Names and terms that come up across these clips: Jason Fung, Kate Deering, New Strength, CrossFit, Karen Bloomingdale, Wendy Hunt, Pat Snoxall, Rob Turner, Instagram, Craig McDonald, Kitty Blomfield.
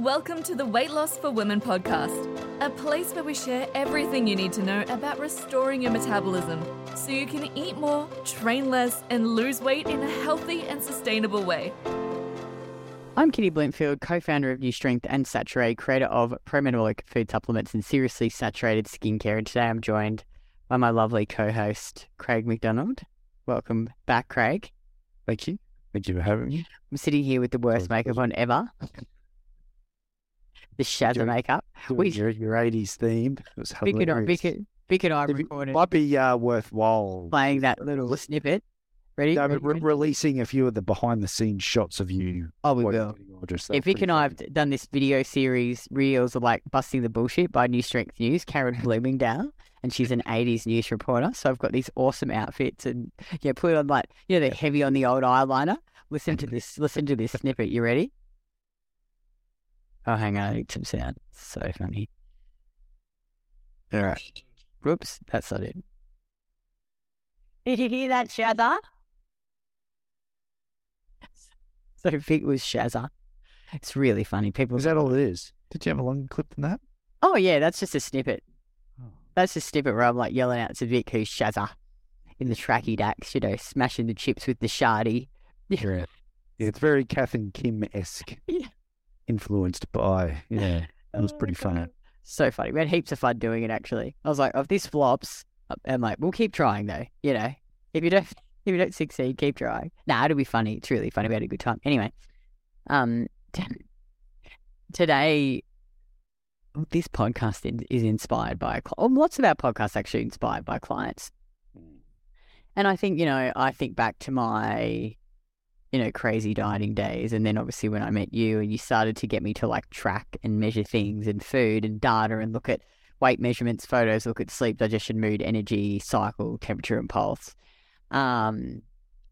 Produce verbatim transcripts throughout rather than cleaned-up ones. Welcome to the Weight Loss for Women podcast, a place where we share everything you need to know about restoring your metabolism so you can eat more, train less, and lose weight in a healthy and sustainable way. I'm Kitty Blomfield, co-founder of New Strength and Saturate, creator of pro-metabolic food supplements and seriously saturated skincare. And today I'm joined by my lovely co-host, Craig McDonald. Welcome back, Craig. Thank you. Thank you for having me. I'm sitting here with the worst makeup on ever. The shadow your, makeup. We, your, your eighties theme. It was Vic and, Vic, Vic and I recorded. It might be uh, worthwhile playing that little snippet. Ready? No, but re- releasing a few of the behind-the-scenes shots of you. Oh, we will. Yeah, Vic and I have done this video series, reels of like Busting the Bullshit by New Strength News, Karen Bloomingdale, and she's an eighties news reporter. So I've got these awesome outfits and, yeah, put on like, you know, they're heavy on the old eyeliner. Listen to this. Listen to this snippet. You ready? Oh, hang on. I need some sound. So funny. All right. Whoops. That's not it. Did you hear that, Shazza? So Vic was Shazza. It's really funny. People. Is that all it is? Did you have a longer clip than that? Oh, yeah. That's just a snippet. Oh. That's a snippet where I'm like yelling out to Vic who's Shazza in the tracky dacks, you know, smashing the chips with the shardy. Yeah. Yeah, it's very Kath and Kim-esque. Yeah. Influenced by, yeah, it was pretty oh fun. So funny. We had heaps of fun doing it, actually. I was like, oh, if this flops, I'm like, we'll keep trying, though. You know, if you don't, if you don't succeed, keep trying. Nah, it'll be funny. It's really funny. We had a good time. Anyway, um, t- today, this podcast is inspired by, cl- lots of our podcasts actually inspired by clients. And I think, you know, I think back to my, you know, crazy dieting days. And then obviously when I met you and you started to get me to like track and measure things and food and data and look at weight measurements, photos, look at sleep, digestion, mood, energy, cycle, temperature and pulse. Um,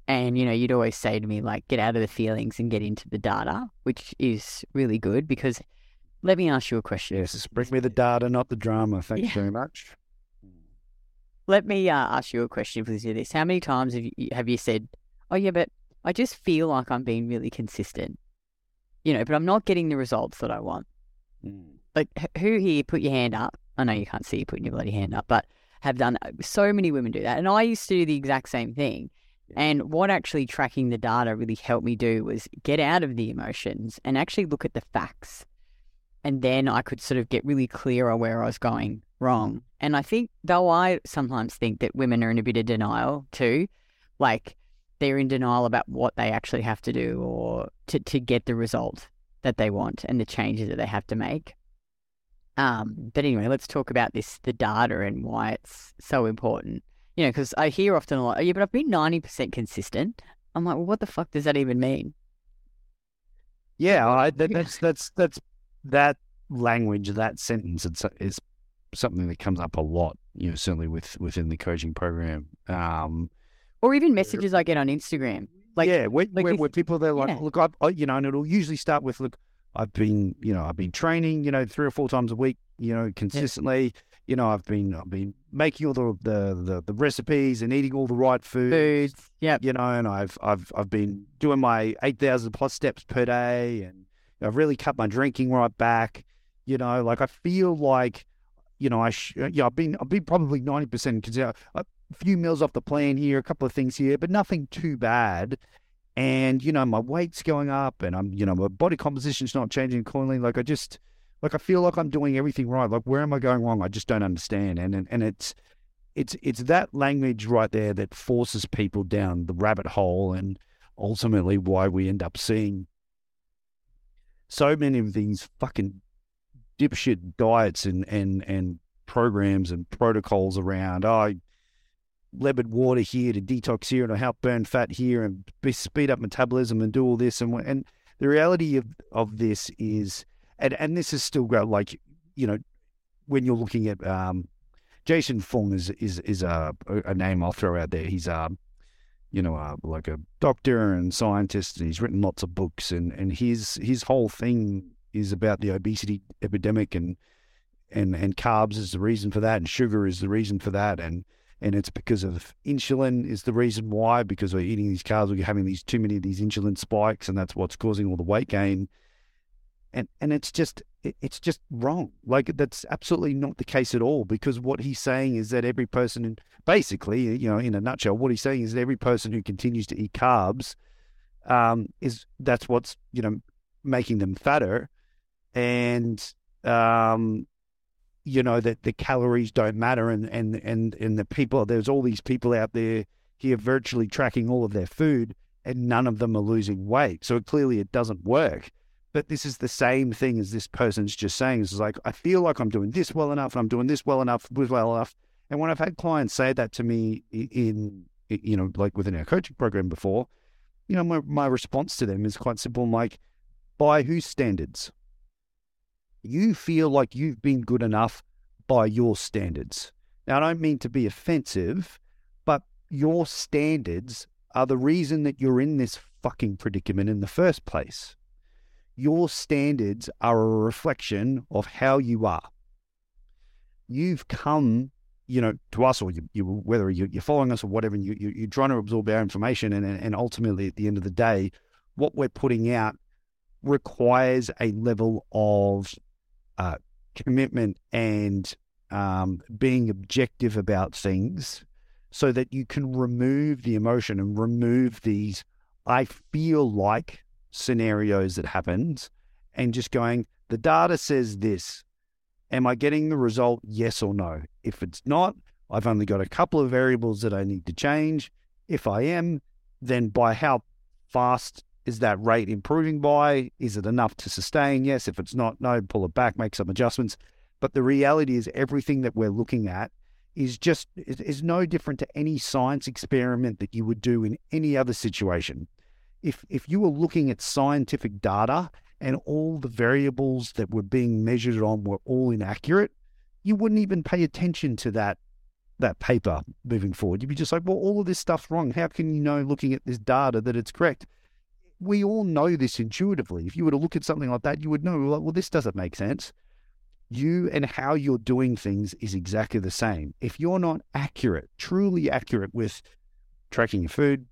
and, you know, you'd always say to me like, get out of the feelings and get into the data, which is really good because let me ask you a question. Yes, bring me the data, not the drama. Thanks yeah. very much. Let me uh, ask you a question, please. This. How many times have you, have you said, oh yeah, but I just feel like I'm being really consistent, you know, but I'm not getting the results that I want. Mm. Like who here put your hand up? I know you can't see you putting your bloody hand up, but have done that. So many women do that. And I used to do the exact same thing. Yeah. And what actually tracking the data really helped me do was get out of the emotions and actually look at the facts. And then I could sort of get really clear on where I was going wrong. And I think though I sometimes think that women are in a bit of denial too, like, they're in denial about what they actually have to do or to, to get the result that they want and the changes that they have to make. Um, but anyway, let's talk about this, the data and why it's so important, you know, because I hear often a lot, oh, yeah, but I've been ninety percent consistent. I'm like, well, what the fuck does that even mean? Yeah, I, that, that's, that's, that's, that language, that sentence it's, is something that comes up a lot, you know, certainly with, within the coaching program. Um, Or even messages I get on Instagram. Like, yeah, where, like where, where people, they're like, yeah. look, I, I, you know, and it'll usually start with, look, I've been, you know, I've been training, you know, three or four times a week, you know, consistently, yeah. you know, I've been, I've been making all the, the, the, the recipes and eating all the right foods, foods. Yeah. You know, and I've, I've, I've been doing my eight thousand plus steps per day and I've really cut my drinking right back. You know, like I feel like, you know, I, sh- yeah, I've been, I've been probably ninety percent consistent. I, a few meals off the plan here, a couple of things here, but nothing too bad. And, you know, my weight's going up and I'm, you know, my body composition's not changing accordingly. Like I just, like I feel like I'm doing everything right. Like where am I going wrong? I just don't understand. And, and, and it's, it's, it's that language right there that forces people down the rabbit hole and ultimately why we end up seeing so many of these fucking dipshit diets and, and, and programs and protocols around. I, Levered water here to detox here, and I help burn fat here, and be, speed up metabolism, and do all this. And and the reality of, of this is, and, and this is still go like you know, when you're looking at um, Jason Fung is is is a a name I'll throw out there. He's um, you know, uh, like a doctor and scientist, and he's written lots of books, and, and his his whole thing is about the obesity epidemic, and and and carbs is the reason for that, and sugar is the reason for that, and And it's because of insulin is the reason why, because we're eating these carbs, we're having these too many of these insulin spikes, and that's what's causing all the weight gain. And and it's just it's just wrong. Like, that's absolutely not the case at all, because what he's saying is that every person, in, basically, you know, in a nutshell, what he's saying is that every person who continues to eat carbs, um, is that's what's, you know, making them fatter, and um, you know, that the calories don't matter, and and and and the people, there's all these people out there here virtually tracking all of their food, and none of them are losing weight. So clearly, it doesn't work. But this is the same thing as this person's just saying. It's like, I feel like I'm doing this well enough, and I'm doing this well enough, well enough. And when I've had clients say that to me in, you know, like within our coaching program before, you know, my, my response to them is quite simple. I'm like, by whose standards? You feel like you've been good enough by your standards. Now, I don't mean to be offensive, but your standards are the reason that you're in this fucking predicament in the first place. Your standards are a reflection of how you are. You've come, you know, to us, or you, you whether you're following us or whatever, and you, you, you're trying to absorb our information, and, and ultimately, at the end of the day, what we're putting out requires a level of uh, commitment and um, being objective about things, so that you can remove the emotion and remove these "I feel like" scenarios that happens, and just going, the data says this. Am I getting the result? Yes or no? If it's not, I've only got a couple of variables that I need to change. If I am, then by how fast is that rate improving by? Is it enough to sustain? Yes. If it's not, no, pull it back, make some adjustments. But the reality is, everything that we're looking at is just is no different to any science experiment that you would do in any other situation. If if you were looking at scientific data and all the variables that were being measured on were all inaccurate, you wouldn't even pay attention to that that paper moving forward. You'd be just like, well, all of this stuff's wrong. How can you know, looking at this data, that it's correct? We all know this intuitively. If you were to look at something like that, you would know, well, this doesn't make sense. You and how you're doing things is exactly the same. If you're not accurate, truly accurate with tracking your food,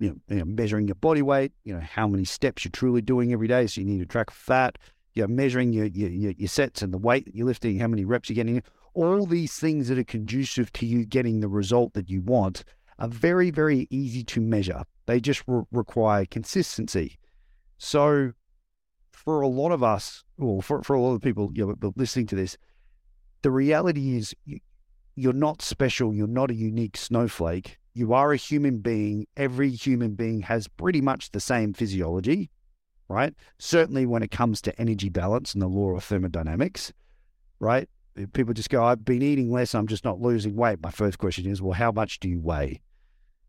You know, you know, measuring your body weight, you know, how many steps you're truly doing every day. So you need to track fat, you know, measuring your, your, your sets and the weight that you're lifting, how many reps you're getting. All these things that are conducive to you getting the result that you want are very, very easy to measure. They just re- require consistency. So for a lot of us, or for, for a lot of people, you know, listening to this, the reality is you, you're not special. You're not a unique snowflake. You are a human being. Every human being has pretty much the same physiology, right? Certainly when it comes to energy balance and the law of thermodynamics, right? People just go, I've been eating less, I'm just not losing weight. My first question is, well, how much do you weigh?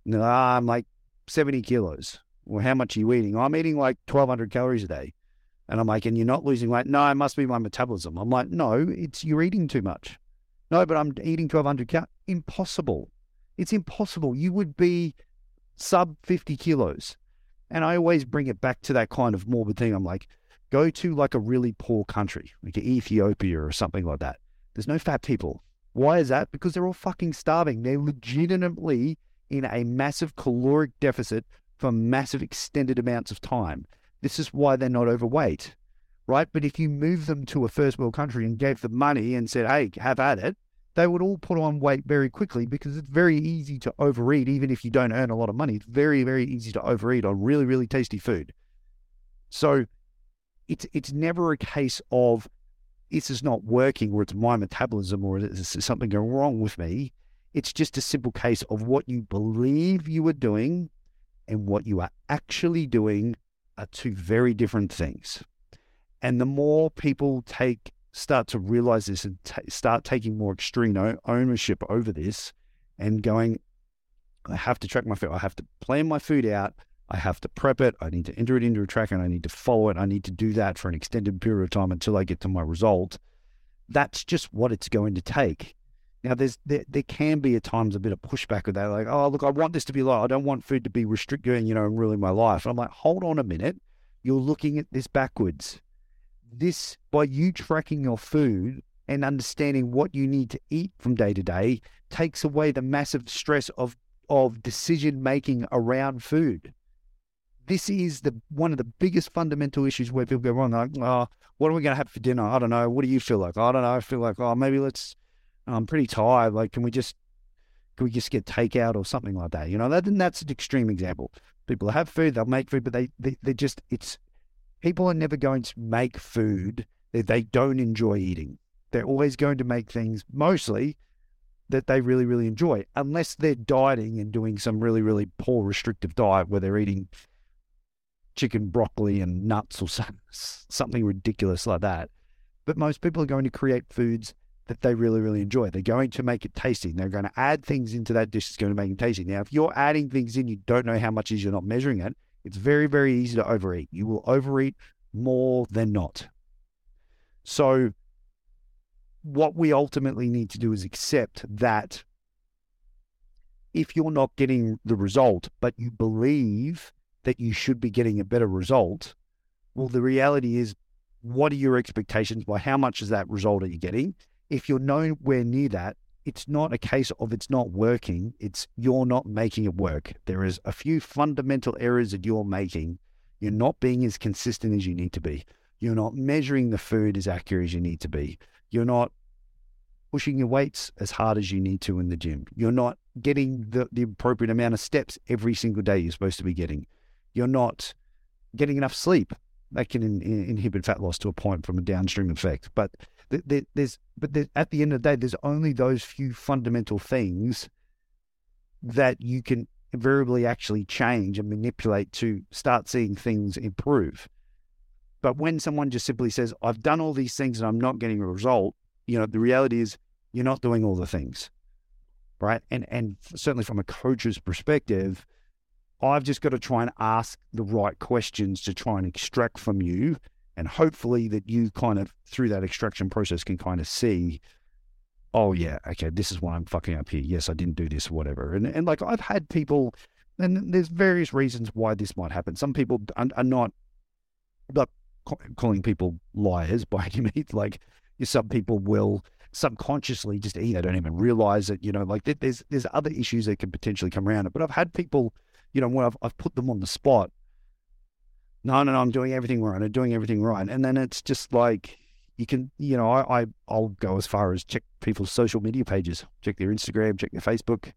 No, I'm like seventy kilos. Well, how much are you eating? I'm eating like twelve hundred calories a day. And I'm like, and you're not losing weight? No, it must be my metabolism. I'm like, no, it's you're eating too much. No, but I'm eating twelve hundred calories. Impossible. It's impossible. You would be sub fifty kilos. And I always bring it back to that kind of morbid thing. I'm like, go to like a really poor country, like Ethiopia or something like that. There's no fat people. Why is that? Because they're all fucking starving. They're legitimately in a massive caloric deficit for massive extended amounts of time. This is why they're not overweight, right? But if you move them to a first world country and gave them money and said, hey, have at it, they would all put on weight very quickly, because it's very easy to overeat. Even if you don't earn a lot of money, it's very, very easy to overeat on really, really tasty food. So it's it's never a case of this is not working, or it's my metabolism, or is something going wrong with me. It's just a simple case of what you believe you are doing and what you are actually doing are two very different things. And the more people take start to realize this and t- start taking more extreme ownership over this and going, I have to track my food. I have to plan my food out. I have to prep it. I need to enter it into a tracker, and I need to follow it. I need to do that for an extended period of time until I get to my result. That's just what it's going to take. Now, there's there, there can be at times a bit of pushback with that. Like, oh, look, I want this to be low. I don't want food to be restricting, you know, and ruling my life. And I'm like, hold on a minute. You're looking at this backwards. This, by you tracking your food and understanding what you need to eat from day to day, takes away the massive stress of, of decision making around food. this is the one of the biggest fundamental issues where people go wrong. Like, oh, what are we going to have for dinner? I don't know. What do you feel like? I don't know. I feel like, oh, maybe let's, I'm pretty tired. Like, can we just, can we just get takeout or something like that? You know, that, and that's an extreme example. People have food, they'll make food, but they, they, they just, it's, people are never going to make food that they don't enjoy eating. They're always going to make things mostly that they really, really enjoy, unless they're dieting and doing some really, really poor restrictive diet where they're eating chicken, broccoli, and nuts or some, something ridiculous like that. But most people are going to create foods that they really, really enjoy. They're going to make it tasty. They're going to add things into that dish that's going to make it tasty. Now, if you're adding things in, you don't know how much is, you're not measuring it, it's very, very easy to overeat. You will overeat more than not. So what we ultimately need to do is accept that if you're not getting the result, but you believe that you should be getting a better result, well, the reality is, what are your expectations? By how much is that result are you getting? If you're nowhere near that, it's not a case of it's not working. It's you're not making it work. There is a few fundamental errors that you're making. You're not being as consistent as you need to be. You're not measuring the food as accurate as you need to be. You're not pushing your weights as hard as you need to in the gym. You're not getting the, the appropriate amount of steps every single day you're supposed to be getting. You're not getting enough sleep. That can in, in, inhibit fat loss to a point from a downstream effect. But th- th- there's, but th- at the end of the day, there's only those few fundamental things that you can invariably actually change and manipulate to start seeing things improve. But when someone just simply says, I've done all these things and I'm not getting a result, you know, the reality is you're not doing all the things, right? And and certainly from a coach's perspective, I've just got to try and ask the right questions to try and extract from you. And hopefully that you kind of, through that extraction process, can kind of see, oh yeah, okay, this is why I'm fucking up here. Yes, I didn't do this, whatever. And, and like I've had people, and there's various reasons why this might happen. Some people are, are not, like, calling people liars by any means. Like some people will subconsciously just eat, they don't even realize it, you know, like there's there's other issues that can potentially come around it. But I've had people, you know, when I've, I've put them on the spot, no, no, no, I'm doing everything right, I'm doing everything right. And then it's just like, you can, you know, I, I, I'll go as far as check people's social media pages, check their Instagram, check their Facebook,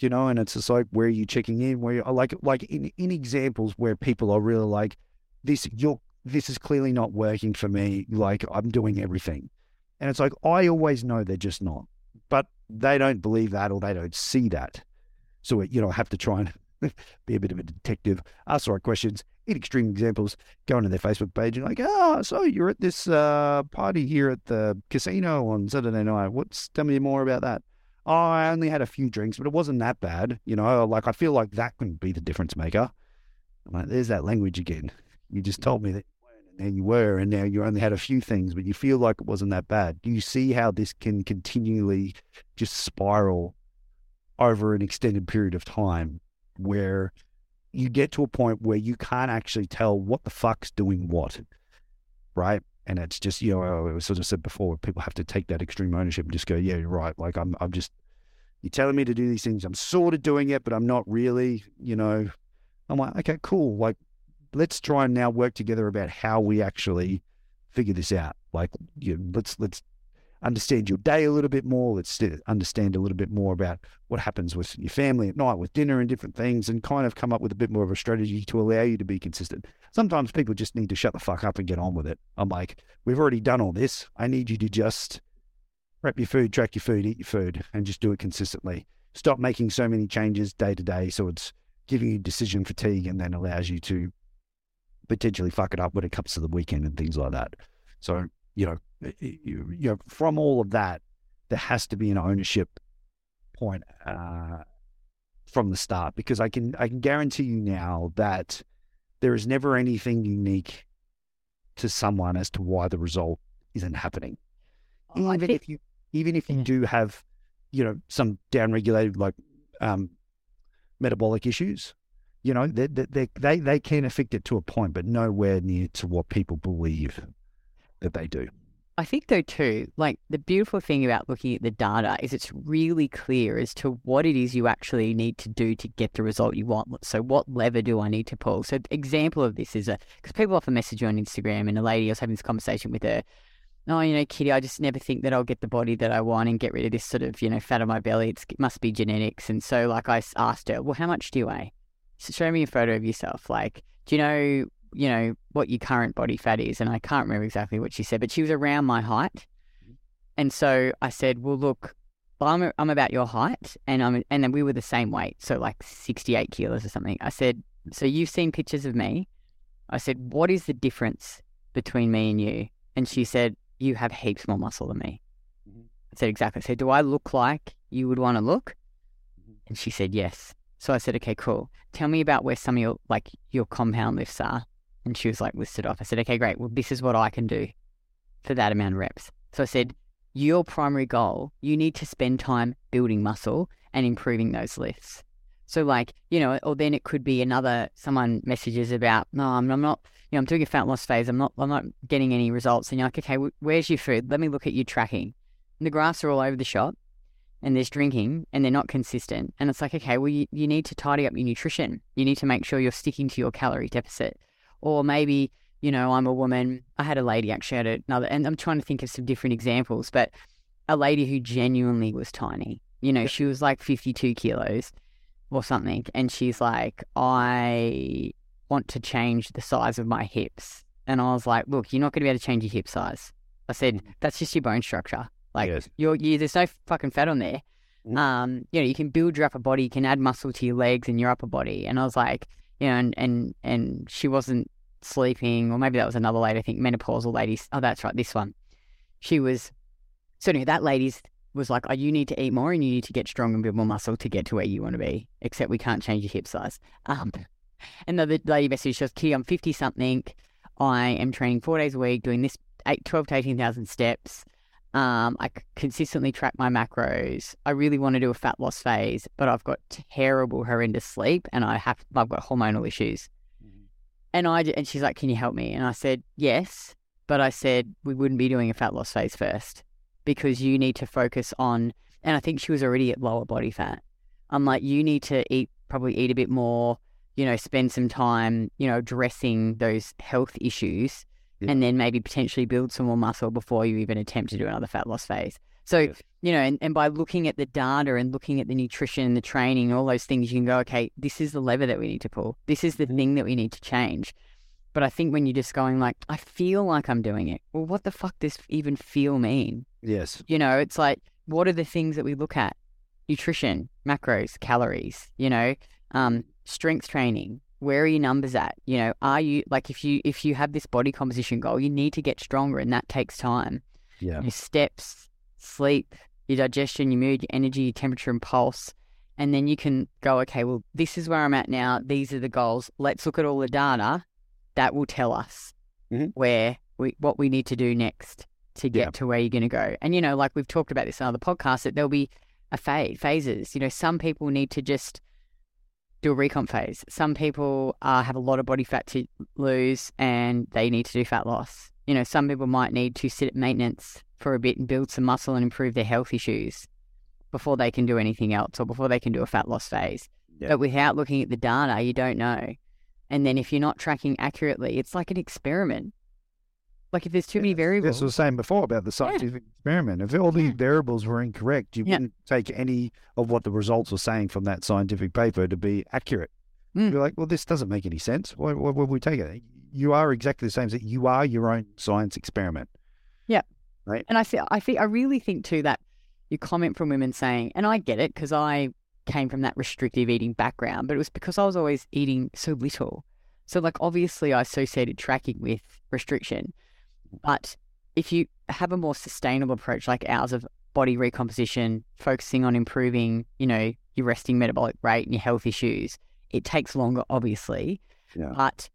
you know, and it's just like, where are you checking in? Where you're like, like in, in examples where people are really like, this, you're, this is clearly not working for me. Like I'm doing everything. And it's like, I always know they're just not, but they don't believe that or they don't see that. So, it, you know, I have to try and be a bit of a detective, ask the right questions, in extreme examples, go into their Facebook page and like, oh, so you're at this uh, party here at the casino on Saturday night. What's, tell me more about that. Oh, I only had a few drinks, but it wasn't that bad. You know, like I feel like that couldn't be the difference maker. I'm like, there's that language again. You just told me that. And you were, and now you only had a few things, but you feel like it wasn't that bad. Do you see how this can continually just spiral over an extended period of time where you get to a point where you can't actually tell what the fuck's doing what, right? And it's just, you know, it was sort of said before, people have to take that extreme ownership and just go, yeah, you're right. Like I'm, I'm just, you're telling me to do these things. I'm sort of doing it, but I'm not really, you know, I'm like, okay, cool. Like, let's try and now work together about how we actually figure this out. Like, you know, let's let's understand your day a little bit more. Let's understand a little bit more about what happens with your family at night, with dinner and different things, and kind of come up with a bit more of a strategy to allow you to be consistent. Sometimes people just need to shut the fuck up and get on with it. I'm like, we've already done all this. I need you to just prep your food, track your food, eat your food, and just do it consistently. Stop making so many changes day to day, so it's giving you decision fatigue and then allows you to potentially fuck it up when it comes to the weekend and things like that. So, you know, you, you know, from all of that, there has to be an ownership point uh, from the start, because I can I can guarantee you now that there is never anything unique to someone as to why the result isn't happening. Oh, even if you even if you yeah. do have, you know, some downregulated like um, metabolic issues. You know, they, they they they can affect it to a point, but nowhere near to what people believe that they do. I think though too, like the beautiful thing about looking at the data is it's really clear as to what it is you actually need to do to get the result you want. So what lever do I need to pull? So example of this is a, because people often message you on Instagram, and a lady, I was having this conversation with her, oh, you know, Kitty, I just never think that I'll get the body that I want and get rid of this sort of, you know, fat on my belly. It's, it must be genetics. And so like I asked her, well, how much do you weigh? So show me a photo of yourself. Like, do you know, you know, what your current body fat is? And I can't remember exactly what she said, but she was around my height. And so I said, well, look, I'm, I'm about your height, and I'm, and then we were the same weight. So like sixty-eight kilos or something. I said, so you've seen pictures of me. I said, what is the difference between me and you? And she said, you have heaps more muscle than me. I said, exactly. I said, do I look like you would want to look? And she said, yes. So I said, okay, cool. Tell me about where some of your, like your compound lifts are. And she was like, listed off. I said, okay, great. Well, this is what I can do for that amount of reps. So I said, your primary goal, you need to spend time building muscle and improving those lifts. So like, you know, or then it could be another, someone messages about, no, I'm, I'm not, you know, I'm doing a fat loss phase. I'm not, I'm not getting any results. And you're like, okay, where's your food? Let me look at your tracking. And the graphs are all over the shop, and there's drinking, and they're not consistent. And it's like, okay, well, you, you need to tidy up your nutrition. You need to make sure you're sticking to your calorie deficit. Or maybe, you know, I'm a woman. I had a lady actually, had another, and I'm trying to think of some different examples, but a lady who genuinely was tiny, you know, she was like fifty-two kilos or something. And she's like, I want to change the size of my hips. And I was like, look, you're not going to be able to change your hip size. I said, that's just your bone structure. Like yes. you're, you, there's no fucking fat on there. Mm. Um, you know, you can build your upper body, you can add muscle to your legs and your upper body. And I was like, you know, and, and, and she wasn't sleeping, or maybe that was another lady, I think menopausal ladies. Oh, that's right. This one, she was, so anyway, that lady's was like, oh, you need to eat more and you need to get strong and build more muscle to get to where you want to be, except we can't change your hip size. Um, and the lady messaged us, Kitty, I'm fifty something. I am training four days a week, doing this eight, twelve to eighteen thousand steps. Um, I consistently track my macros. I really want to do a fat loss phase, but I've got terrible, horrendous sleep, and I have I've got hormonal issues. Mm-hmm. And I and she's like, "Can you help me?" And I said, "Yes," but I said we wouldn't be doing a fat loss phase first because you need to focus on. And I think she was already at lower body fat. I'm like, you need to eat probably eat a bit more, you know, spend some time, you know, addressing those health issues. Yeah. And then maybe potentially build some more muscle before you even attempt to do another fat loss phase. So, yes. you know, and, and by looking at the data and looking at the nutrition and the training, all those things, you can go, okay, this is the lever that we need to pull. This is the thing that we need to change. But I think when you're just going like, I feel like I'm doing it. Well, what the fuck does even feel mean? Yes. You know, it's like, what are the things that we look at? Nutrition, macros, calories, you know, um, strength training. Where are your numbers at? You know, are you like, if you, if you have this body composition goal, you need to get stronger, and that takes time. Yeah. Your steps, sleep, your digestion, your mood, your energy, your temperature and pulse. And then you can go, okay, well, this is where I'm at now. These are the goals. Let's look at all the data that will tell us mm-hmm. where we, what we need to do next to get yeah. to where you're going to go. And, you know, like we've talked about this in other podcasts, that there'll be a phase phases, you know, some people need to just do a recomp phase. Some people uh, have a lot of body fat to lose and they need to do fat loss. You know, some people might need to sit at maintenance for a bit and build some muscle and improve their health issues before they can do anything else, or before they can do a fat loss phase. Yeah. But without looking at the data, you don't know. And then if you're not tracking accurately, it's like an experiment. Like if there's too yeah, many variables. This was saying before about the scientific yeah. experiment. If all the yeah. variables were incorrect, you yeah. wouldn't take any of what the results were saying from that scientific paper to be accurate. Mm. You're like, well, this doesn't make any sense. Why, why would we take it? You are exactly the same. You are your own science experiment. Yeah. Right. And I see, I think, I really think too that your comment from women saying, and I get it because I came from that restrictive eating background, but it was because I was always eating so little. So like, obviously I associated tracking with restriction. But if you have a more sustainable approach like ours of body recomposition, focusing on improving, you know, your resting metabolic rate and your health issues, it takes longer, obviously, yeah. but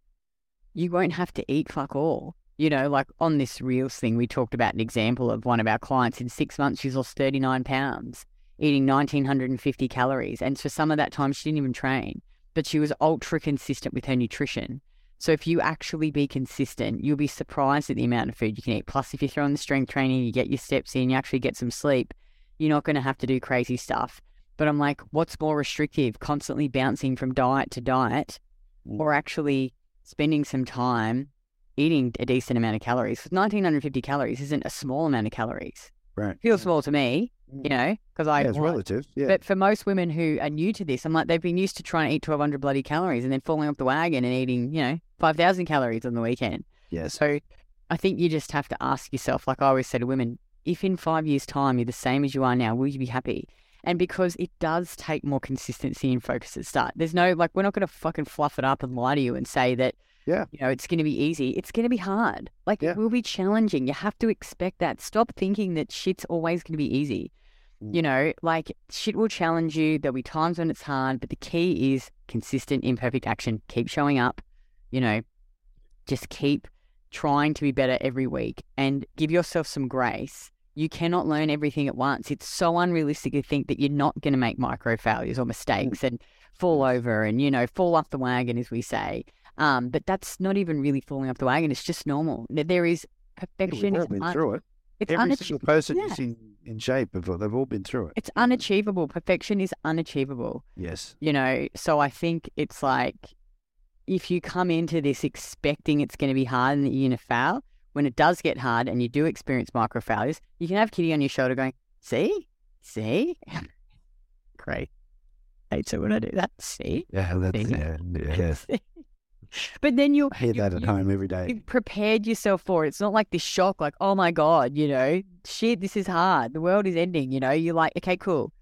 you won't have to eat fuck all. You know, like on this Reels thing, we talked about an example of one of our clients in six months, she's lost thirty-nine pounds, eating one thousand nine hundred fifty calories. And for some of that time, she didn't even train, but she was ultra consistent with her nutrition. So if you actually be consistent, you'll be surprised at the amount of food you can eat. Plus, if you throw in the strength training, you get your steps in, you actually get some sleep, you're not going to have to do crazy stuff. But I'm like, what's more restrictive, constantly bouncing from diet to diet or actually spending some time eating a decent amount of calories? nineteen fifty calories isn't a small amount of calories. Right. Feels yeah. small to me, you know, because I... Yeah, it's relative, yeah. But for most women who are new to this, I'm like, they've been used to trying to eat twelve hundred bloody calories and then falling off the wagon and eating, you know, five thousand calories on the weekend. Yes. So I think you just have to ask yourself, like I always say to women, if in five years' time you're the same as you are now, will you be happy? And because it does take more consistency and focus at start. There's no, like, we're not going to fucking fluff it up and lie to you and say that, yeah, you know, it's going to be easy. It's going to be hard. Like, yeah. it will be challenging. You have to expect that. Stop thinking that shit's always going to be easy. Mm. You know, like, shit will challenge you. There'll be times when it's hard, but the key is consistent, imperfect action. Keep showing up. You know, just keep trying to be better every week and give yourself some grace. You cannot learn everything at once. It's so unrealistic to think that you're not going to make micro failures or mistakes and fall over and, you know, fall off the wagon, as we say. Um, but that's not even really falling off the wagon. It's just normal. There is perfection. We've all been un- through it. It's Every unachievable. Single person yeah. you see in shape, before, they've all been through it. It's unachievable. Perfection is unachievable. Yes. You know, so I think it's like, if you come into this expecting it's going to be hard and that you're going to fail, when it does get hard and you do experience micro failures, you can have Kitty on your shoulder going, see? See? Great. Hey, so when I do that, see? Yeah, that's, yeah, yes. But then you'll... I hear that at home every day. You've prepared yourself for it. It's not like this shock, like, oh my God, you know, shit, this is hard. The world is ending, you know. You're like, okay, cool.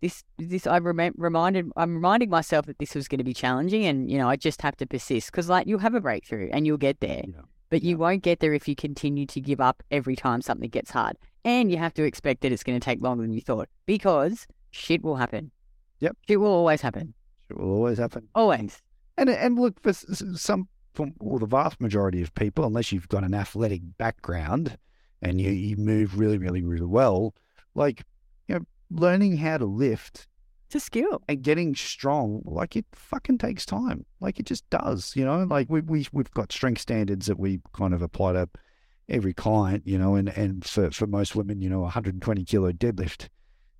This, this, I rem- reminded, I'm reminding myself that this was going to be challenging and, you know, I just have to persist because, like, you'll have a breakthrough and you'll get there. Yeah. But you yeah. won't get there if you continue to give up every time something gets hard. And you have to expect that it's going to take longer than you thought because shit will happen. Yep. Shit will always happen. Shit will always happen. Always. And and look, for some, for well, the vast majority of people, unless you've got an athletic background and you, you move really, really, really well, like, you know, learning how to lift. It's a skill. And getting strong, like, it fucking takes time. Like, it just does, you know? Like, we, we, we've got strength standards that we kind of apply to every client, you know, and, and for, for most women, you know, one hundred twenty kilo deadlift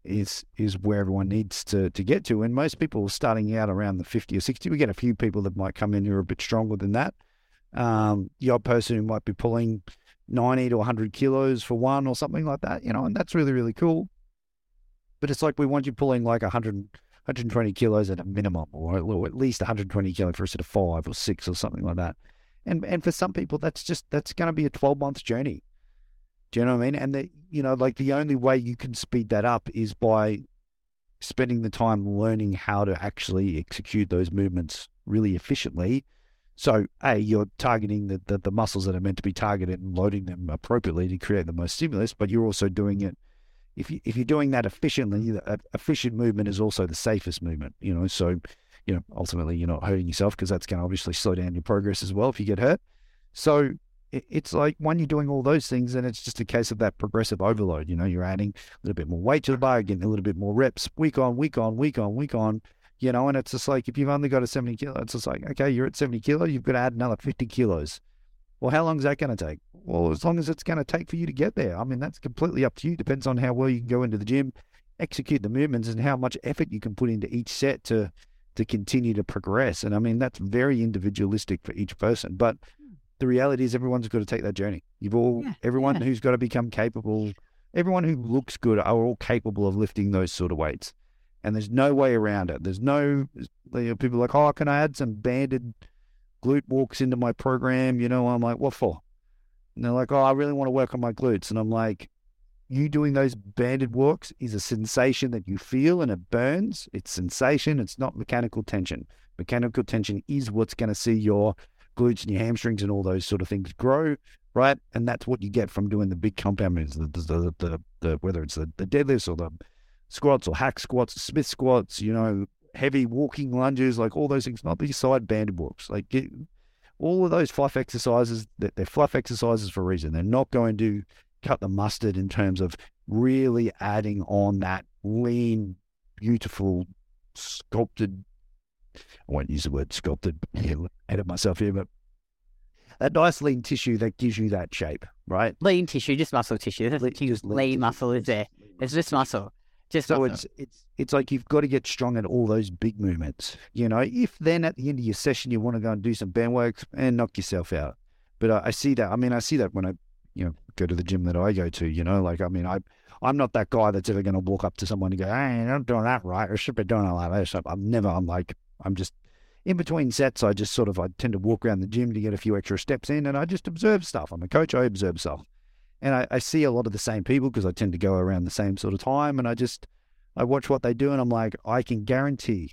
is is where everyone needs to, to get to. And most people starting out around the fifty or sixty. We get a few people that might come in who are a bit stronger than that. Um, the odd person who might be pulling ninety to one hundred kilos for one or something like that, you know, and that's really, really cool. But it's like, we want you pulling like one hundred, one hundred twenty kilos at a minimum, or at least one hundred twenty kilos for a set of five or six or something like that. And and for some people, that's just, that's going to be a twelve month journey. Do you know what I mean? And the, you know, like, the only way you can speed that up is by spending the time learning how to actually execute those movements really efficiently. So A, you're targeting the, the, the muscles that are meant to be targeted and loading them appropriately to create the most stimulus, but you're also doing it. If, you, if you're doing that efficiently, efficient movement is also the safest movement, you know, so, you know, ultimately you're not hurting yourself because that's going to obviously slow down your progress as well if you get hurt. So it, it's like, when you're doing all those things, and it's just a case of that progressive overload, you know, you're adding a little bit more weight to the bar, getting a little bit more reps week on, week on, week on, week on, you know, and it's just like, if you've only got a seventy kilo, it's just like, okay, you're at seventy kilo, you've got to add another fifty kilos. Well, how long is that going to take? Well, as long as it's going to take for you to get there. I mean, that's completely up to you. Depends on how well you can go into the gym, execute the movements, and how much effort you can put into each set to to continue to progress. And I mean, that's very individualistic for each person. But the reality is, everyone's got to take that journey. You've all, yeah, everyone yeah. who's got to become capable, everyone who looks good are all capable of lifting those sort of weights. And there's no way around it. There's no, you know, people are like, oh, can I add some banded glute walks into my program, you know? I'm like, what for? And they're like, oh, I really want to work on my glutes. And I'm like, you doing those banded walks is a sensation that you feel and it burns. It's sensation. It's not mechanical tension. Mechanical tension is what's going to see your glutes and your hamstrings and all those sort of things grow, right? And that's what you get from doing the big compound moves, the, the, the, the, whether it's the, the deadlifts or the squats or hack squats, Smith squats, you know, heavy walking lunges, like all those things, not these side banded walks. Like, get, all of those fluff exercises, that they're fluff exercises for a reason. They're not going to cut the mustard in terms of really adding on that lean, beautiful, sculpted, I won't use the word sculpted, ahead of myself here, but that nice lean tissue that gives you that shape, right? Lean tissue, just muscle tissue. Lean, just lean, lean muscle is there. It's just muscle. Just so muscle. It's, it's, it's like you've got to get strong at all those big movements. You know, if then at the end of your session, you want to go and do some band work and knock yourself out. But I, I see that. I mean, I see that when I, you know, go to the gym that I go to, you know, like, I mean, I, I'm not that guy that's ever going to walk up to someone and go, hey, I'm doing that right. I should be doing it like this. I'm never, I'm like, I'm just in between sets. I just sort of, I tend to walk around the gym to get a few extra steps in, and I just observe stuff. I'm a coach. I observe stuff. And I, I see a lot of the same people because I tend to go around the same sort of time. And I just, I watch what they do, and I'm like, I can guarantee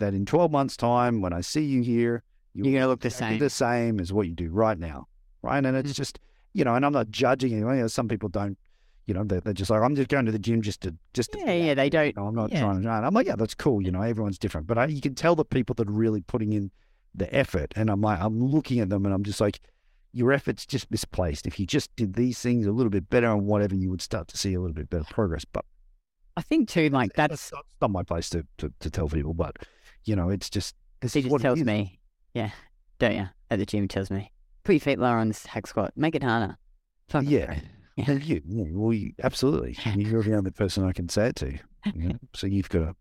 that in twelve months time, when I see you here, you're, you're going to look the same. The same as what you do right now. Right. And it's just, you know, and I'm not judging anyone. Some people don't, you know, they're, they're just like, I'm just going to the gym just to, just to, yeah, yeah, they don't, no, I'm not yeah. trying to, I'm like, yeah, that's cool. You know, everyone's different, but I, you can tell the people that are really putting in the effort, and I'm like, I'm looking at them and I'm just like, your effort's just misplaced. If you just did these things a little bit better and whatever, you would start to see a little bit better progress. But I think too, like that's, that's not my place to, to, to tell people, but you know, it's just, because he just tells me, yeah, don't you? At the gym, he tells me, put your feet lower on this hack squat, make it harder. Fuck yeah. It. Yeah. You, well, you, absolutely. You're the only person I can say it to. You know? So you've got to,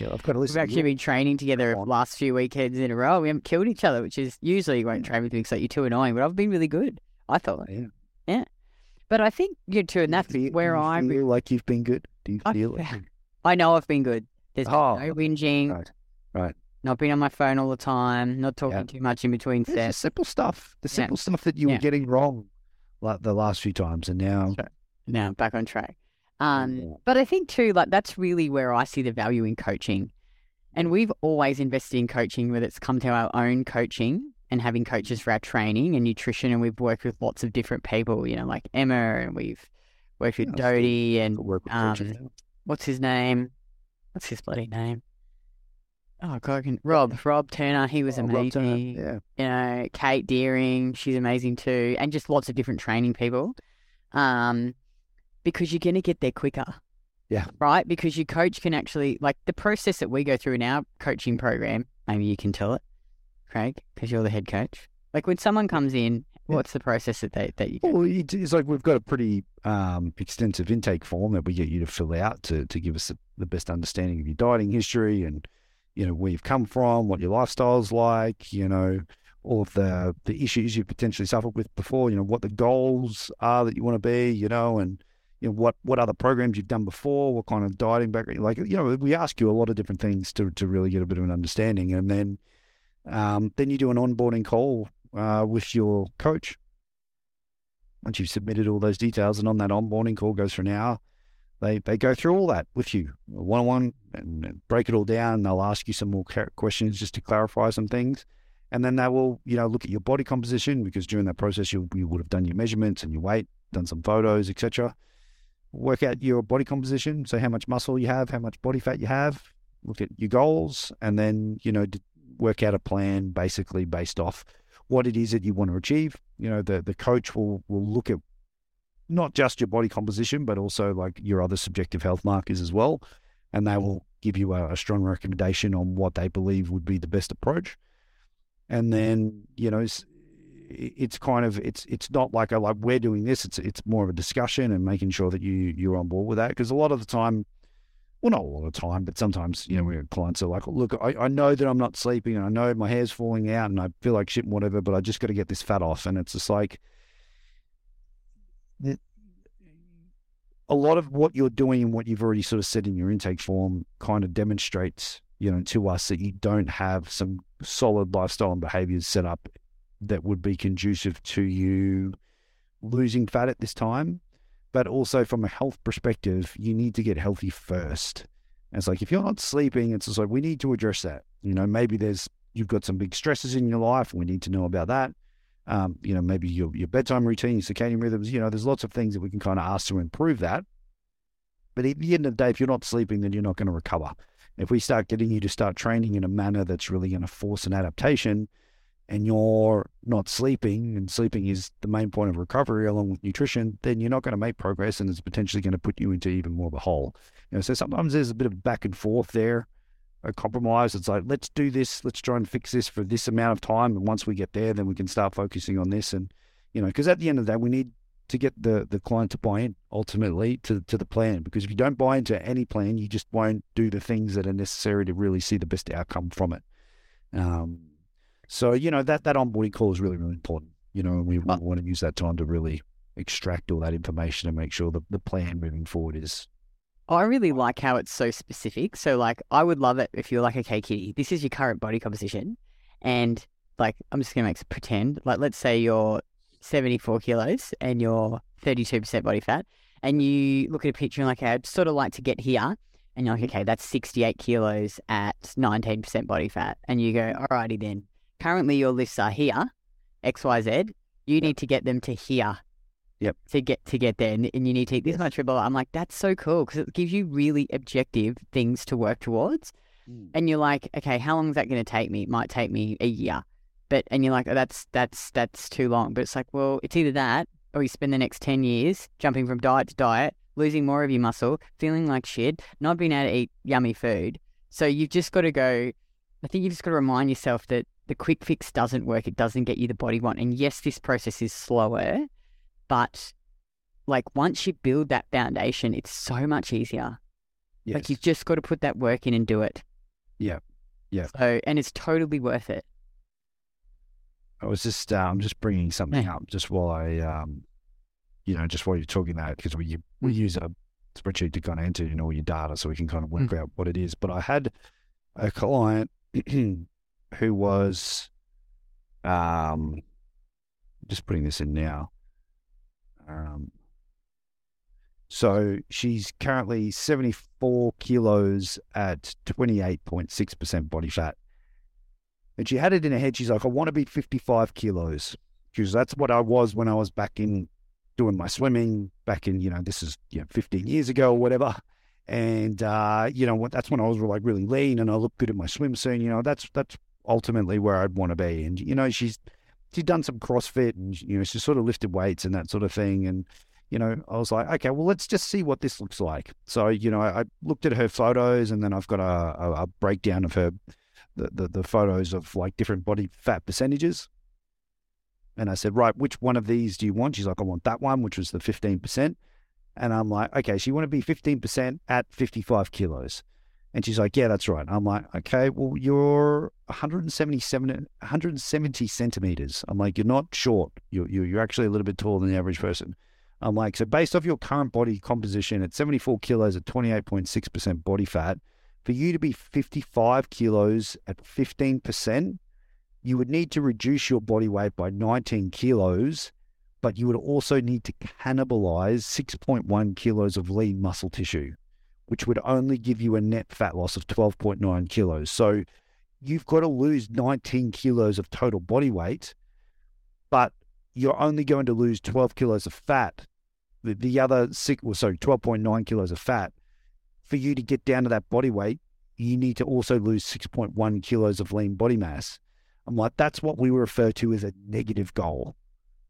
yeah, I've got to listen. We've actually to been training together the last few weekends in a row. We haven't killed each other, which is usually you won't train with me because like, you're too annoying, but I've been really good, I thought. Yeah. Yeah. But I think you're too, and that's do you, where I feel I'm, like you've been good. Do you feel I, like I know I've been good. There's oh, no whinging. Right. Right. Not being on my phone all the time, not talking yeah. too much in between sets. The simple stuff. The simple yeah. stuff that you yeah. were getting wrong. Like the last few times, and now sure. now back on track. Um, yeah. But I think too, like that's really where I see the value in coaching. And we've always invested in coaching, whether it's come to our own coaching and having coaches for our training and nutrition. And we've worked with lots of different people, you know, like Emma, and we've worked with yeah, Dodie and work with um, what's his name? What's his bloody name? Oh, God, I can, Rob, Rob Turner, he was oh, amazing. Turner, yeah. You know, Kate Deering, she's amazing too. And just lots of different training people um, because you're going to get there quicker. Yeah. Right? Because your coach can actually, like the process that we go through in our coaching program, maybe you can tell it, Craig, because you're the head coach. Like when someone comes in, yeah. what's the process that they that you go Well, it's like we've got a pretty um, extensive intake form that we get you to fill out to, to give us the, the best understanding of your dieting history and, you know, where you've come from, what your lifestyle's like, you know, all of the, the issues you've potentially suffered with before, you know, what the goals are that you want to be, you know, and, you know, what, what other programs you've done before, what kind of dieting background, like, you know, we ask you a lot of different things to, to really get a bit of an understanding. And then, um, then you do an onboarding call, uh, with your coach. Once you've submitted all those details, and on that onboarding call goes for an hour. They they go through all that with you, one-on-one, and break it all down. And they'll ask you some more questions just to clarify some things. And then they will, you know, look at your body composition, because during that process, you, you would have done your measurements and your weight, done some photos, et cetera. Work out your body composition. So how much muscle you have, how much body fat you have, look at your goals, and then, you know, work out a plan basically based off what it is that you want to achieve. You know, the, the coach will, will look at not just your body composition, but also like your other subjective health markers as well. And they will give you a, a strong recommendation on what they believe would be the best approach. And then, you know, it's, it's kind of, it's, it's not like a, like we're doing this. It's, it's more of a discussion and making sure that you, you're on board with that. Cause a lot of the time, well, not a lot of the time, but sometimes, you know, we clients are like, look, I, I know that I'm not sleeping and I know my hair's falling out and I feel like shit and whatever, but I just got to get this fat off. And it's just like, a lot of what you're doing and what you've already sort of said in your intake form kind of demonstrates, you know, to us that you don't have some solid lifestyle and behaviors set up that would be conducive to you losing fat at this time. But also from a health perspective, you need to get healthy first. And it's like, if you're not sleeping, it's just like, we need to address that. You know, maybe there's, you've got some big stresses in your life and we need to know about that. Um, you know, maybe your, your bedtime routine, your circadian rhythms, you know, there's lots of things that we can kind of ask to improve that. But at the end of the day, if you're not sleeping, then you're not going to recover. If we start getting you to start training in a manner that's really going to force an adaptation and you're not sleeping, and sleeping is the main point of recovery along with nutrition, then you're not going to make progress, and it's potentially going to put you into even more of a hole. You know, so sometimes there's a bit of back and forth there. a compromise. It's like, let's do this. Let's try and fix this for this amount of time. And once we get there, then we can start focusing on this. And, you know, because at the end of the day, we need to get the, the client to buy in ultimately to, to the plan. Because if you don't buy into any plan, you just won't do the things that are necessary to really see the best outcome from it. Um, so, you know, that, that onboarding call is really, really important, you know, and we uh, want to use that time to really extract all that information and make sure that the plan moving forward is. I really like how it's so specific. So like, I would love it if you're like, okay, Kitty, this is your current body composition. And like, I'm just going to make pretend, like, let's say you're seventy-four kilos and you're thirty-two percent body fat, and you look at a picture and like, okay, I'd sort of like to get here. And you're like, okay, that's sixty-eight kilos at nineteen percent body fat. And you go, all righty then. Currently your lifts are here, X, Y, Z. You yep. need to get them to here yep. to get to get there. And, and you need to eat this yes. much. Blah, blah. I'm like, that's so cool because it gives you really objective things to work towards. Mm. And you're like, okay, how long is that going to take me? It might take me a year. But and you're like, oh, that's, that's, that's too long. But it's like, well, it's either that or you spend the next ten years jumping from diet to diet, losing more of your muscle, feeling like shit, not being able to eat yummy food. So you've just got to go, I think you've just got to remind yourself that the quick fix doesn't work. It doesn't get you the body you want. And yes, this process is slower, but like once you build that foundation, it's so much easier. Yes. Like you've just got to put that work in and do it. Yeah. Yeah. So, and it's totally worth it. I was just, I'm um, just bringing something up just while I, um, you know, just while you're talking about it, because we we use a spreadsheet to kind of enter in all your data so we can kind of work mm. out what it is. But I had a client who was, um, just putting this in now. Um, so she's currently seventy-four kilos at twenty-eight point six percent body fat. And she had it in her head. She's like, I want to be fifty-five kilos. Because that's what I was when I was back in doing my swimming back in, you know, this is you know, fifteen years ago or whatever. And, uh, you know, that's when I was like really lean and I looked good at my swimsuit. You know, that's, that's ultimately where I'd want to be. And, you know, she's, she's done some CrossFit and, you know, she's sort of lifted weights and that sort of thing. And, you know, I was like, okay, well, let's just see what this looks like. So, you know, I, I looked at her photos and then I've got a, a, a breakdown of her The, the the photos of like different body fat percentages. And I said, right, which one of these do you want? She's like, I want that one, which was the fifteen percent. And I'm like, okay, so you want to be fifteen percent at fifty-five kilos. And she's like, yeah, that's right. And I'm like, okay, well, you're one hundred seventy-seven, one hundred seventy centimeters. I'm like, you're not short. You're, you're, you're actually a little bit taller than the average person. I'm like, so based off your current body composition at seventy-four kilos at twenty-eight point six percent body fat, for you to be fifty-five kilos at fifteen percent, you would need to reduce your body weight by nineteen kilos, but you would also need to cannibalize six point one kilos of lean muscle tissue, which would only give you a net fat loss of twelve point nine kilos. So you've got to lose nineteen kilos of total body weight, but you're only going to lose twelve kilos of fat. The, the other six, well, sorry, twelve point nine kilos of fat. For you to get down to that body weight, you need to also lose six point one kilos of lean body mass. I'm like, that's what we refer to as a negative goal.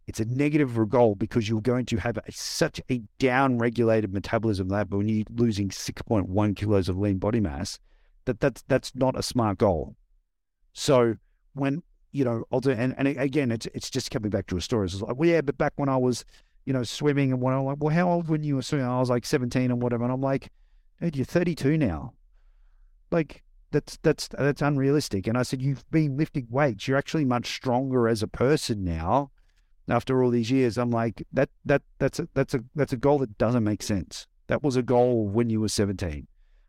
It's a negative goal because you're going to have a, such a down-regulated metabolism that when you're losing six point one kilos of lean body mass, that that's, that's not a smart goal. So when, you know, I'll do, and, and again, it's it's just coming back to a story. It's like, well, yeah, but back when I was, you know, swimming and when I'm like, well, how old when you were swimming? I was like seventeen and whatever. And I'm like, dude, you're thirty-two now. Like that's, that's, that's unrealistic. And I said, you've been lifting weights. You're actually much stronger as a person now after all these years. I'm like, that, that, that's a, that's a, that's a goal that doesn't make sense. That was a goal when you were seventeen.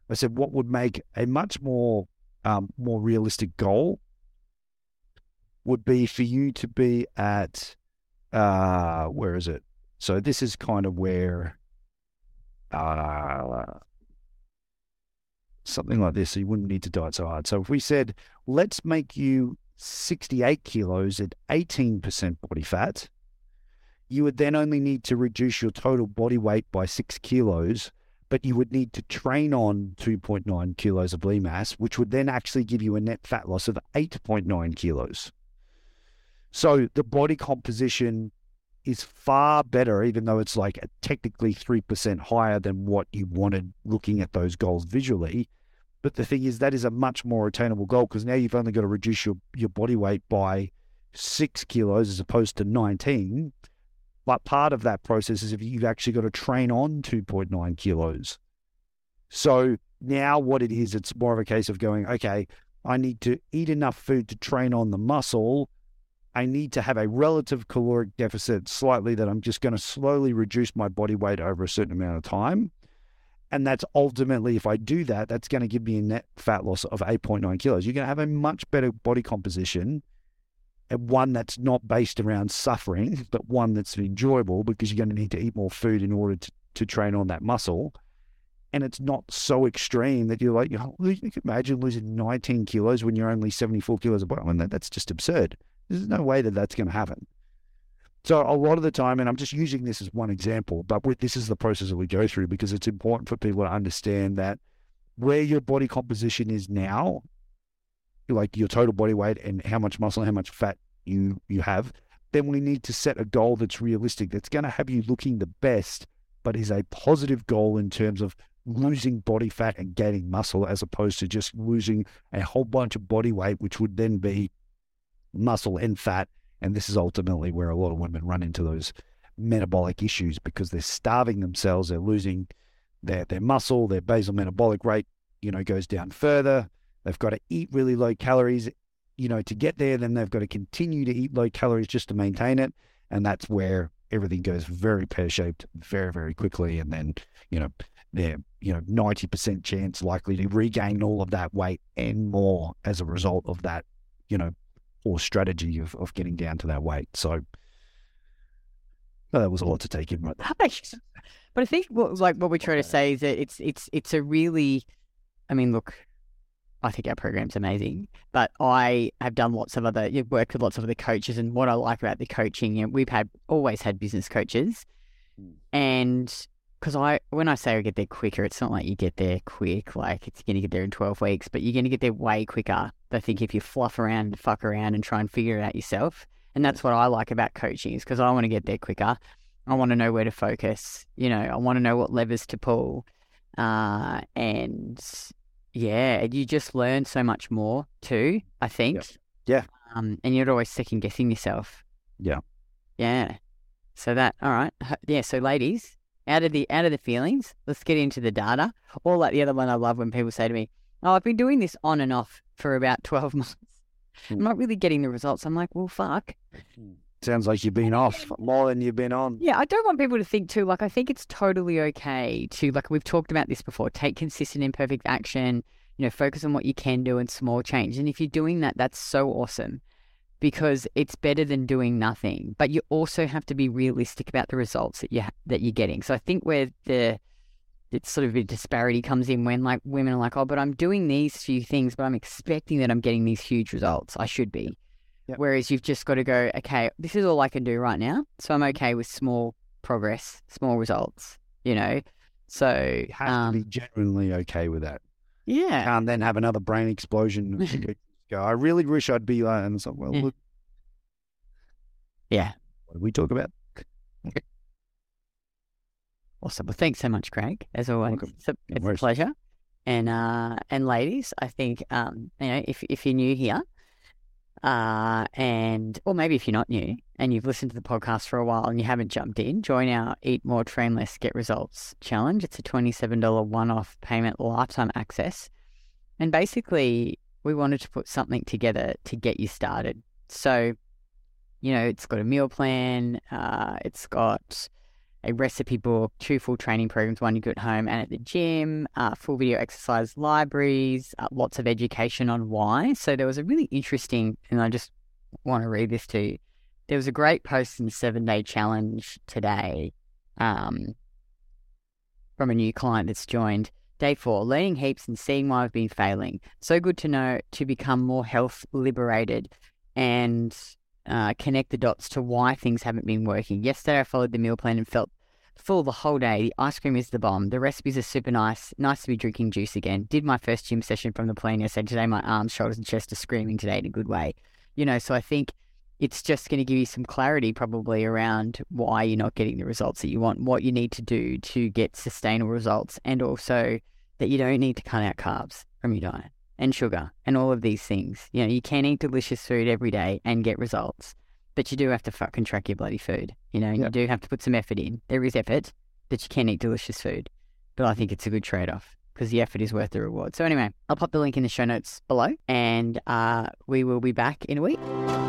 I said, what would make a much more, um, more realistic goal would be for you to be at, uh, where is it? So this is kind of where, uh, something like this, so you wouldn't need to diet so hard. So if we said, let's make you sixty-eight kilos at eighteen percent body fat, you would then only need to reduce your total body weight by six kilos, but you would need to train on two point nine kilos of lean mass, which would then actually give you a net fat loss of eight point nine kilos. So the body composition is far better, even though it's like a technically three percent higher than what you wanted looking at those goals visually, But the thing is, that is a much more attainable goal, because now you've only got to reduce your, your body weight by six kilos as opposed to nineteen. But part of that process is if you've actually got to train on two point nine kilos. So now what it is, it's more of a case of going, okay, I need to eat enough food to train on the muscle. I need to have a relative caloric deficit slightly that I'm just going to slowly reduce my body weight over a certain amount of time. And that's ultimately, if I do that, that's going to give me a net fat loss of eight point nine kilos. You're going to have a much better body composition, and one that's not based around suffering, but one that's enjoyable, because you're going to need to eat more food in order to, to train on that muscle. And it's not so extreme that you're like, you know, you can imagine losing nineteen kilos when you're only seventy-four kilos a body. I mean, that, that's just absurd. There's no way that that's going to happen. So a lot of the time, and I'm just using this as one example, but with, this is the process that we go through, because it's important for people to understand that where your body composition is now, like your total body weight and how much muscle, how much fat you, you have, then we need to set a goal that's realistic, that's going to have you looking the best, but is a positive goal in terms of losing body fat and gaining muscle, as opposed to just losing a whole bunch of body weight, which would then be muscle and fat. And this is ultimately where a lot of women run into those metabolic issues, because they're starving themselves. They're losing their, their muscle, their basal metabolic rate, you know, goes down further. They've got to eat really low calories, you know, to get there. Then they've got to continue to eat low calories just to maintain it. And that's where everything goes very pear-shaped very, very quickly. And then, you know, they're, you know, ninety percent chance likely to regain all of that weight and more as a result of that, you know, or strategy of, of getting down to that weight. So well, that was a lot to take in, right? But I think what, like what we try to say is that it's it's it's a really, I mean, look, I think our program's amazing, but I have done lots of other, you've worked with lots of other coaches, and what I like about the coaching, and we've had always had business coaches, and because I when I say I get there quicker, it's not like you get there quick, like it's going to get there in twelve weeks, but you're going to get there way quicker. I think if you fluff around and fuck around and try and figure it out yourself. And that's what I like about coaching, is because I want to get there quicker. I want to know where to focus. You know, I want to know what levers to pull. Uh, and yeah, you just learn so much more too, I think. Yeah. yeah. Um, and you're always second guessing yourself. Yeah. Yeah. So that, all right. Yeah. So ladies, out of the, out of the feelings, let's get into the data. Or like the other one I love when people say to me, oh, I've been doing this on and off for about twelve months. I'm not really getting the results. I'm like, well, fuck. Sounds like you've been off more than you've been on. Yeah, I don't want people to think too, like, I think it's totally okay to, like we've talked about this before, take consistent imperfect action, you know, focus on what you can do and small change. And if you're doing that, that's so awesome, because it's better than doing nothing. But you also have to be realistic about the results that, you ha- that you're getting. So I think where the... it's sort of a disparity comes in when like women are like, oh, but I'm doing these few things, but I'm expecting that I'm getting these huge results. I should be. Yep. Whereas you've just got to go, okay, this is all I can do right now. So I'm okay with small progress, small results, you know? So you have um, to be genuinely okay with that. Yeah. And then have another brain explosion. Go, I really wish I'd be like, and it's like, well, yeah. look. Yeah. What did we talk about? Awesome. Well, thanks so much, Craig, as always. Welcome. It's, a, it's a pleasure. And uh, and ladies, I think, um, you know, if if you're new here, uh, and or maybe if you're not new and you've listened to the podcast for a while and you haven't jumped in, join our Eat More, Train Less, Get Results Challenge. It's a twenty-seven dollars one-off payment, lifetime access. And basically, we wanted to put something together to get you started. So, you know, it's got a meal plan. Uh, it's got... a recipe book, two full training programs, one you get at home and at the gym, uh, full video exercise libraries, uh, lots of education on why. So there was a really interesting, and I just want to read this to you. There was a great post in the seven-day challenge today um, from a new client that's joined. Day four, learning heaps and seeing why I've been failing. So good to know to become more health liberated and uh, connect the dots to why things haven't been working. Yesterday, I followed the meal plan and felt full the whole day. The ice cream is the bomb. The recipes are super nice. Nice to be drinking juice again. Did my first gym session from the plane yesterday. Today, my arms, shoulders and chest are screaming today in a good way. You know, so I think it's just going to give you some clarity probably around why you're not getting the results that you want, what you need to do to get sustainable results. And also, that you don't need to cut out carbs from your diet and sugar and all of these things. You know, you can eat delicious food every day and get results, but you do have to fucking track your bloody food. You know, and yep. you do have to put some effort in. There is effort, but you can eat delicious food. But I think it's a good trade-off because the effort is worth the reward. So anyway, I'll pop the link in the show notes below, and uh, we will be back in a week.